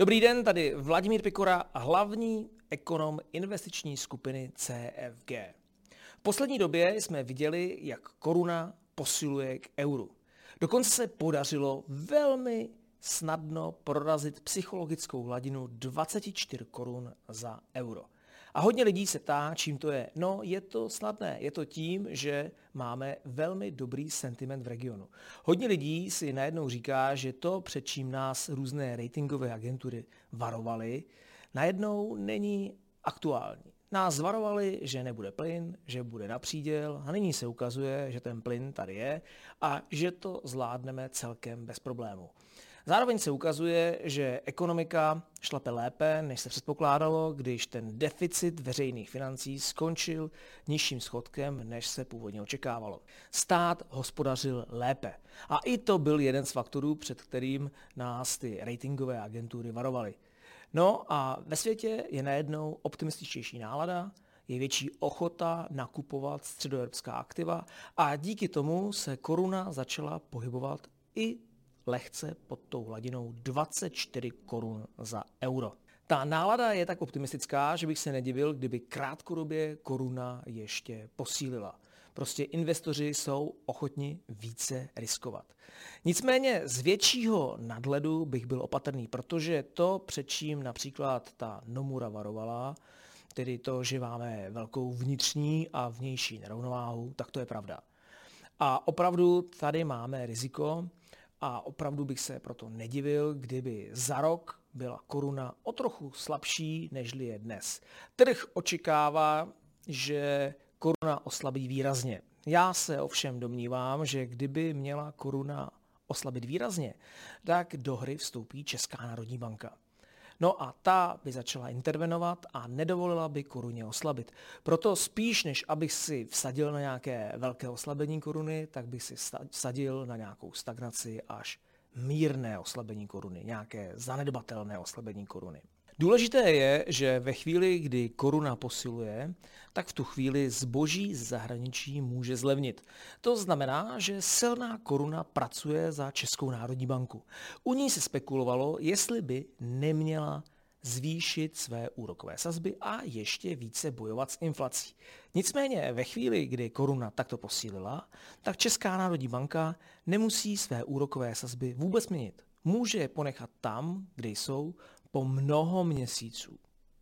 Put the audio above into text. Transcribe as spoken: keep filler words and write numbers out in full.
Dobrý den, tady Vladimír Pikora, hlavní ekonom investiční skupiny C F G. V poslední době jsme viděli, jak koruna posiluje k euru. Dokonce se podařilo velmi snadno prorazit psychologickou hladinu dvacet čtyři korun za euro. A hodně lidí se ptá, čím to je. No, je to snadné. Je to tím, že máme velmi dobrý sentiment v regionu. Hodně lidí si najednou říká, že to, před čím nás různé ratingové agentury varovaly, najednou není aktuální. Nás varovali, že nebude plyn, že bude na příděl a nyní se ukazuje, že ten plyn tady je a že to zvládneme celkem bez problému. Zároveň se ukazuje, že ekonomika šlape lépe, než se předpokládalo, když ten deficit veřejných financí skončil nižším schodkem, než se původně očekávalo. Stát hospodařil lépe. A i to byl jeden z faktorů, před kterým nás ty ratingové agentury varovaly. No a ve světě je najednou optimističtější nálada, je větší ochota nakupovat středoevropská aktiva a díky tomu se koruna začala pohybovat i lehce pod tou hladinou dvacet čtyři korun za euro. Ta nálada je tak optimistická, že bych se nedivil, kdyby krátkodobě koruna ještě posílila. Prostě investoři jsou ochotni více riskovat. Nicméně z většího nadhledu bych byl opatrný, protože to, před čím například ta Nomura varovala, tedy to, že máme velkou vnitřní a vnější nerovnováhu, tak to je pravda. A opravdu tady máme riziko, a opravdu bych se proto nedivil, kdyby za rok byla koruna o trochu slabší, nežli je dnes. Trh očekává, že koruna oslabí výrazně. Já se ovšem domnívám, že kdyby měla koruna oslabit výrazně, tak do hry vstoupí Česká národní banka. No a ta by začala intervenovat a nedovolila by koruně oslabit. Proto spíš, než abych si vsadil na nějaké velké oslabení koruny, tak bych si vsadil na nějakou stagnaci až mírné oslabení koruny, nějaké zanedbatelné oslabení koruny. Důležité je, že ve chvíli, kdy koruna posiluje, tak v tu chvíli zboží z zahraničí může zlevnit. To znamená, že silná koruna pracuje za Českou národní banku. U ní se spekulovalo, jestli by neměla zvýšit své úrokové sazby a ještě více bojovat s inflací. Nicméně ve chvíli, kdy koruna takto posílila, tak Česká národní banka nemusí své úrokové sazby vůbec měnit. Může je ponechat tam, kde jsou, po mnoho měsíců.